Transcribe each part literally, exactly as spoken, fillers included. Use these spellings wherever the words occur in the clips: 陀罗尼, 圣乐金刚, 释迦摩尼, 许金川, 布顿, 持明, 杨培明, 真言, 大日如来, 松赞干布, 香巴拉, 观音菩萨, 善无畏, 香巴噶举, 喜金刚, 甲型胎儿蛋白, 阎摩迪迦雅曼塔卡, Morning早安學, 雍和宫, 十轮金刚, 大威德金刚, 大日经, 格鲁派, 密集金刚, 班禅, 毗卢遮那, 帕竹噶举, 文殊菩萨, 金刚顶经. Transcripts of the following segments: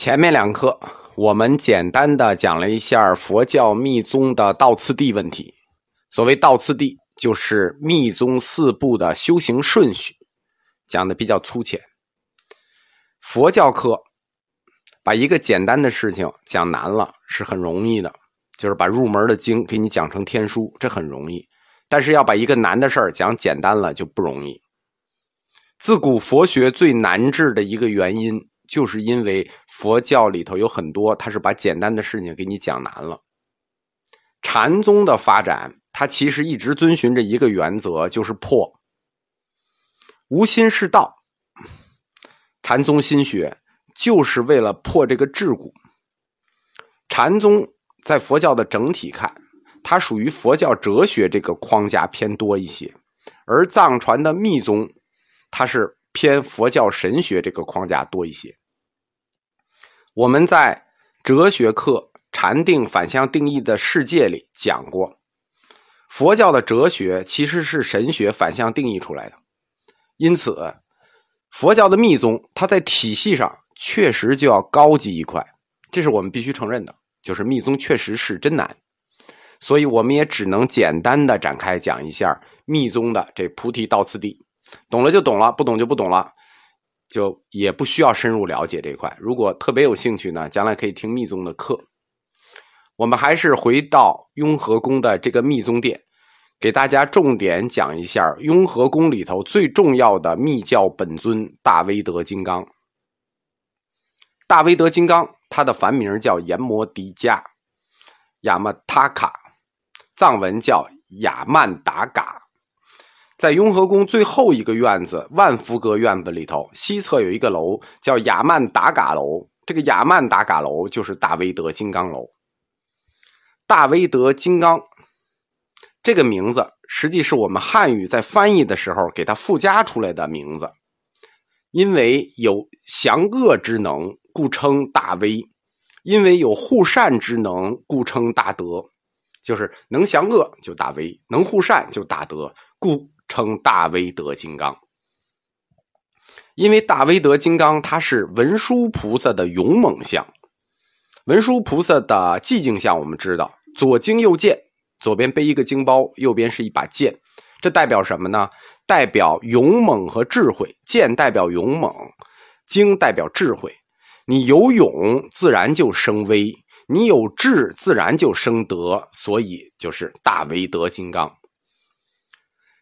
前面两课我们简单的讲了一下佛教密宗的道次第问题。所谓道次第，就是密宗四部的修行顺序，讲的比较粗浅。佛教课把一个简单的事情讲难了是很容易的，就是把入门的经给你讲成天书，这很容易。但是要把一个难的事儿讲简单了就不容易。自古佛学最难治的一个原因，就是因为佛教里头有很多它是把简单的事情给你讲难了。禅宗的发展，它其实一直遵循着一个原则，就是破。无心是道，禅宗心学就是为了破这个桎梏。禅宗在佛教的整体看，它属于佛教哲学这个框架偏多一些，而藏传的密宗，它是偏佛教神学这个框架多一些。我们在哲学课禅定反向定义的世界里讲过，佛教的哲学其实是神学反向定义出来的。因此佛教的密宗它在体系上确实就要高级一块，这是我们必须承认的，就是密宗确实是真难。所以我们也只能简单的展开讲一下密宗的这菩提道次第，懂了就懂了，不懂就不懂了，就也不需要深入了解这一块。如果特别有兴趣呢，将来可以听密宗的课。我们还是回到雍和宫的这个密宗殿，给大家重点讲一下雍和宫里头最重要的密教本尊大威德金刚。大威德金刚它的梵名叫阎摩迪迦雅曼塔卡，藏文叫雅曼达嘎。在雍和宫最后一个院子万福阁院子里头，西侧有一个楼叫雅曼达嘎楼，这个雅曼达嘎楼就是大威德金刚楼。大威德金刚这个名字实际是我们汉语在翻译的时候给它附加出来的名字，因为有降恶之能故称大威，因为有护善之能故称大德，就是能降恶就大威，能护善就大德，故称大威德金刚。因为大威德金刚它是文殊菩萨的勇猛像。文殊菩萨的寂静像我们知道，左经右剑，左边背一个经包，右边是一把剑，这代表什么呢？代表勇猛和智慧。剑代表勇猛，经代表智慧。你有勇自然就生威，你有智自然就生德，所以就是大威德金刚。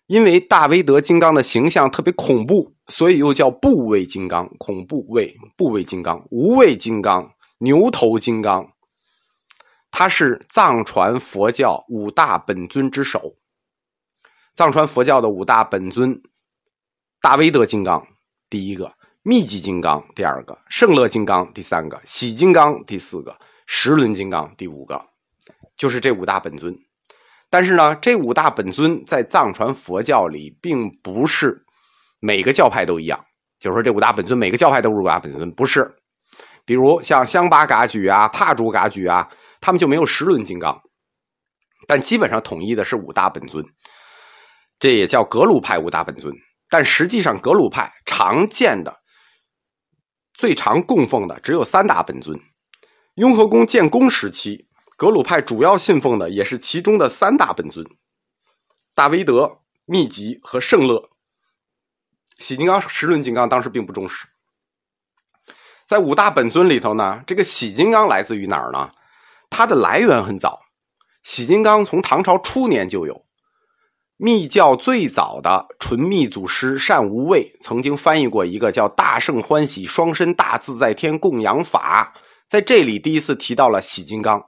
因为大威德金刚的形象特别恐怖，所以又叫怖畏金刚、恐怖畏、怖畏金刚、无畏金刚、牛头金刚。它是藏传佛教五大本尊之首。藏传佛教的五大本尊，大威德金刚第一个，密集金刚第二个，圣乐金刚第三个，喜金刚第四个，十轮金刚第五个，就是这五大本尊。但是呢，这五大本尊在藏传佛教里并不是每个教派都一样，就是说这五大本尊每个教派都是五大本尊，不是。比如像香巴噶举啊、帕竹噶举啊，他们就没有十轮金刚，但基本上统一的是五大本尊，这也叫格鲁派五大本尊。但实际上格鲁派常见的最常供奉的只有三大本尊。雍和宫建功时期，格鲁派主要信奉的也是其中的三大本尊，大威德、密集和圣乐。喜金刚、十轮金刚当时并不重视。在五大本尊里头呢，这个喜金刚来自于哪儿呢？它的来源很早，喜金刚从唐朝初年就有。密教最早的纯密祖师善无畏曾经翻译过一个叫《大圣欢喜双身大自在天供养法》，在这里第一次提到了喜金刚。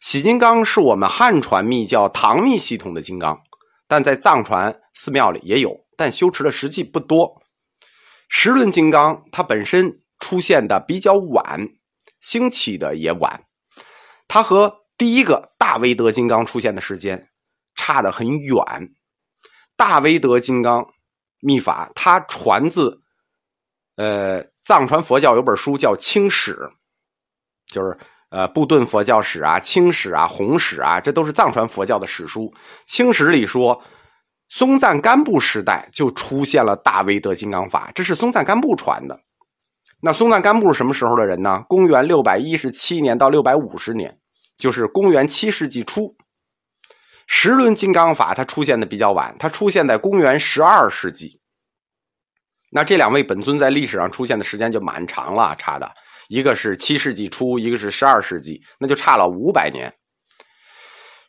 喜金刚是我们汉传密教唐密系统的金刚，但在藏传寺庙里也有，但修持的实际不多。十轮金刚它本身出现的比较晚，兴起的也晚，它和第一个大威德金刚出现的时间差得很远。大威德金刚密法它传自呃，藏传佛教有本书叫《清史》，就是呃，布顿佛教史啊、清史啊、红史啊，这都是藏传佛教的史书。清史里说，松赞干布时代就出现了大威德金刚法，这是松赞干布传的。那松赞干布是什么时候的人呢？公元六百一十七年到六百五十年，就是公元七世纪初。十轮金刚法它出现的比较晚，它出现在公元十二世纪。那这两位本尊在历史上出现的时间就蛮长了，差的一个是七世纪初，一个是十二世纪，那就差了五百年。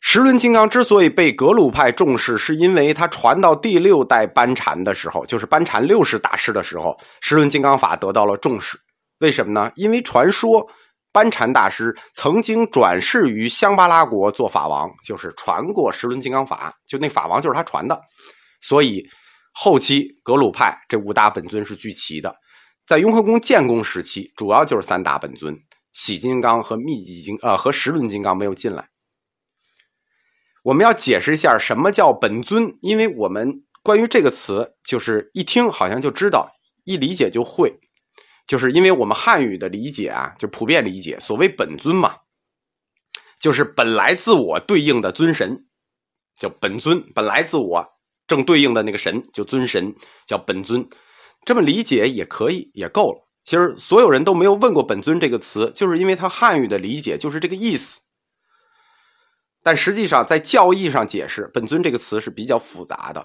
十轮金刚之所以被格鲁派重视，是因为它传到第六代班禅的时候，就是班禅六世大师的时候，十轮金刚法得到了重视。为什么呢？因为传说班禅大师曾经转世于香巴拉国做法王，就是传过十轮金刚法，就那法王就是他传的。所以后期格鲁派这五大本尊是聚齐的。在雍和宫建功时期，主要就是三大本尊，喜金刚和密集金呃和十轮金刚没有进来。我们要解释一下什么叫本尊，因为我们关于这个词就是一听好像就知道，一理解就会，就是因为我们汉语的理解啊，就普遍理解，所谓本尊嘛，就是本来自我对应的尊神，叫本尊，本来自我正对应的那个神，就尊神叫本尊，这么理解也可以，也够了。其实所有人都没有问过本尊这个词，就是因为它汉语的理解就是这个意思。但实际上在教义上解释本尊这个词是比较复杂的，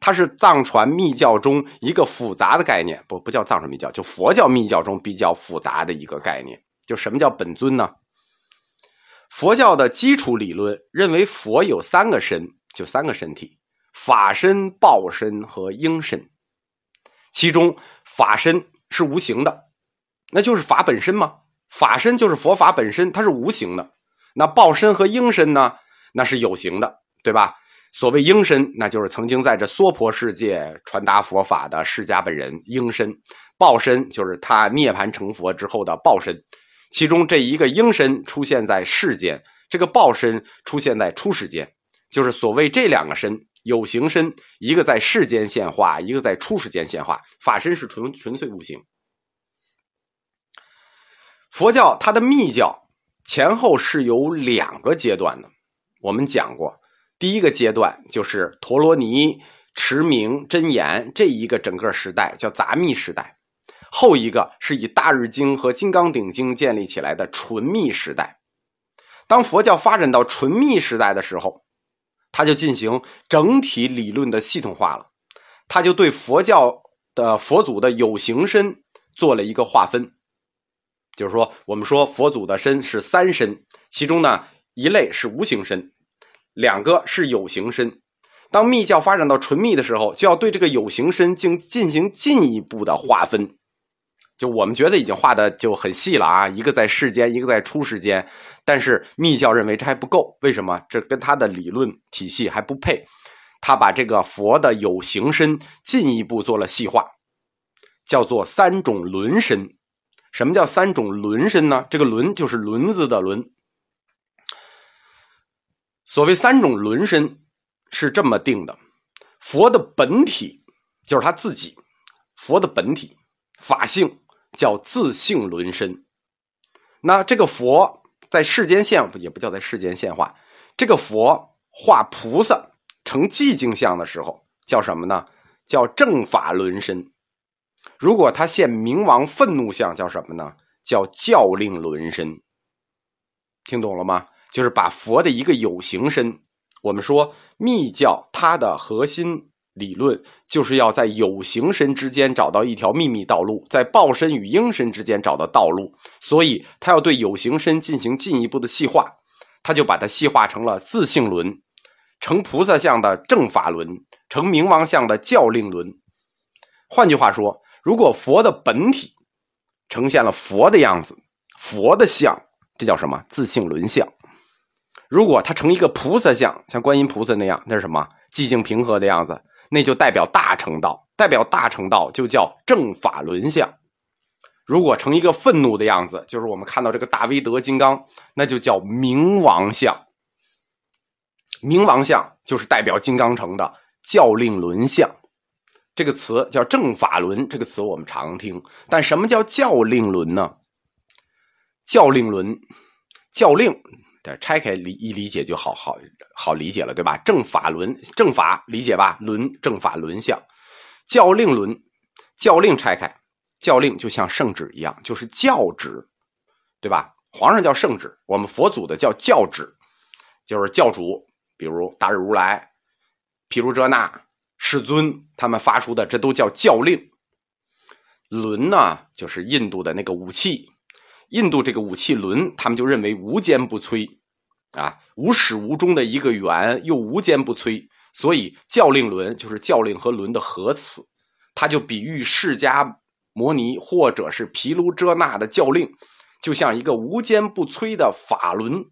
它是藏传密教中一个复杂的概念，不不叫藏传密教，就佛教密教中比较复杂的一个概念。就什么叫本尊呢？佛教的基础理论认为佛有三个身，就三个身体，法身、报身和应身。其中法身是无形的，那就是法本身嘛，法身就是佛法本身，它是无形的。那报身和应身呢，那是有形的，对吧？所谓应身，那就是曾经在这娑婆世界传达佛法的释迦本人，应身。报身就是他涅槃成佛之后的报身，其中这一个应身出现在世间，这个报身出现在出世间，就是所谓这两个身，有形身，一个在世间现化，一个在出世间现化。法身是纯纯粹无形。佛教它的密教前后是有两个阶段的，我们讲过，第一个阶段就是陀罗尼、持明、真言这一个整个时代叫杂密时代，后一个是以大日经和金刚顶经建立起来的纯密时代。当佛教发展到纯密时代的时候，它就进行整体理论的系统化了，它就对佛教的佛祖的有形身做了一个划分。就是说我们说佛祖的身是三身，其中呢一类是无形身，两个是有形身。当密教发展到纯密的时候，就要对这个有形身进进行进一步的划分，就我们觉得已经划的就很细了啊，一个在世间，一个在出世间，但是密教认为这还不够，为什么？这跟他的理论体系还不配，他把这个佛的有形身进一步做了细化，叫做三种轮身。什么叫三种轮身呢？这个轮就是轮子的轮。所谓三种轮身是这么定的，佛的本体就是他自己，佛的本体法性叫自性轮身。那这个佛在世间现，也不叫在世间现化，这个佛化菩萨成寂静相的时候叫什么呢？叫正法轮身。如果他现冥王愤怒相叫什么呢？叫教令轮身。听懂了吗？就是把佛的一个有形身，我们说密教它的核心理论就是要在有形身之间找到一条秘密道路，在报身与应身之间找到道路，所以他要对有形身进行进一步的细化，他就把它细化成了自性轮，成菩萨相的正法轮，成冥王相的教令轮。换句话说，如果佛的本体呈现了佛的样子，佛的相，这叫什么？自性轮相。如果它成一个菩萨相，像观音菩萨那样，那是什么？寂静平和的样子，那就代表大乘道，代表大乘道就叫正法轮相。如果成一个愤怒的样子，就是我们看到这个大威德金刚，那就叫冥王相。冥王相就是代表金刚乘的教令轮相。这个词叫正法轮，这个词我们常听，但什么叫教令轮呢？教令轮，教令，拆开一理解就好好好理解了，对吧？正法轮，正法理解吧，轮正法轮相，教令轮，教令拆开，教令就像圣旨一样，就是教旨，对吧？皇上叫圣旨，我们佛祖的叫教旨，就是教主，比如大日如来、毗卢遮那、世尊他们发出的，这都叫教令。轮呢，就是印度的那个武器，印度这个武器轮，他们就认为无坚不摧啊，无始无终的一个圆，又无坚不摧，所以教令轮就是教令和轮的合词，它就比喻释迦摩尼或者是毗卢遮那的教令就像一个无坚不摧的法轮。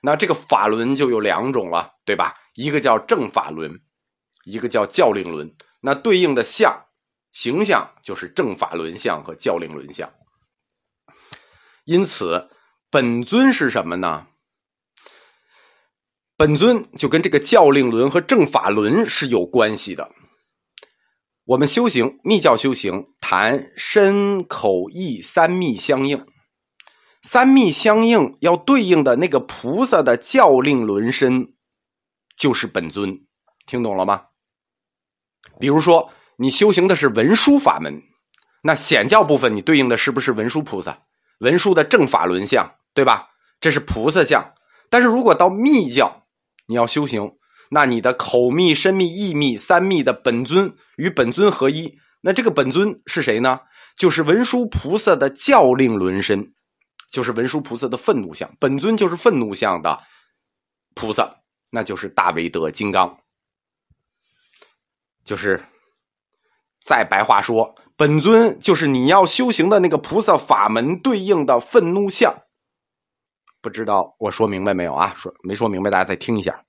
那这个法轮就有两种了，对吧？一个叫正法轮，一个叫教令轮。那对应的像形象就是正法轮像和教令轮像。因此本尊是什么呢？本尊就跟这个教令轮和正法轮是有关系的。我们修行密教修行谈身口意三密相应，三密相应要对应的那个菩萨的教令轮身就是本尊，听懂了吗？比如说你修行的是文殊法门，那显教部分你对应的是不是文殊菩萨？文殊的正法轮像，对吧？这是菩萨像。但是如果到密教你要修行，那你的口密、身密、意密三密的本尊与本尊合一，那这个本尊是谁呢？就是文殊菩萨的教令轮身，就是文殊菩萨的愤怒像，本尊就是愤怒像的菩萨，那就是大威德金刚。就是再白话说，本尊就是你要修行的那个菩萨法门对应的愤怒像。不知道我说明白没有啊？说没说明白大家再听一下。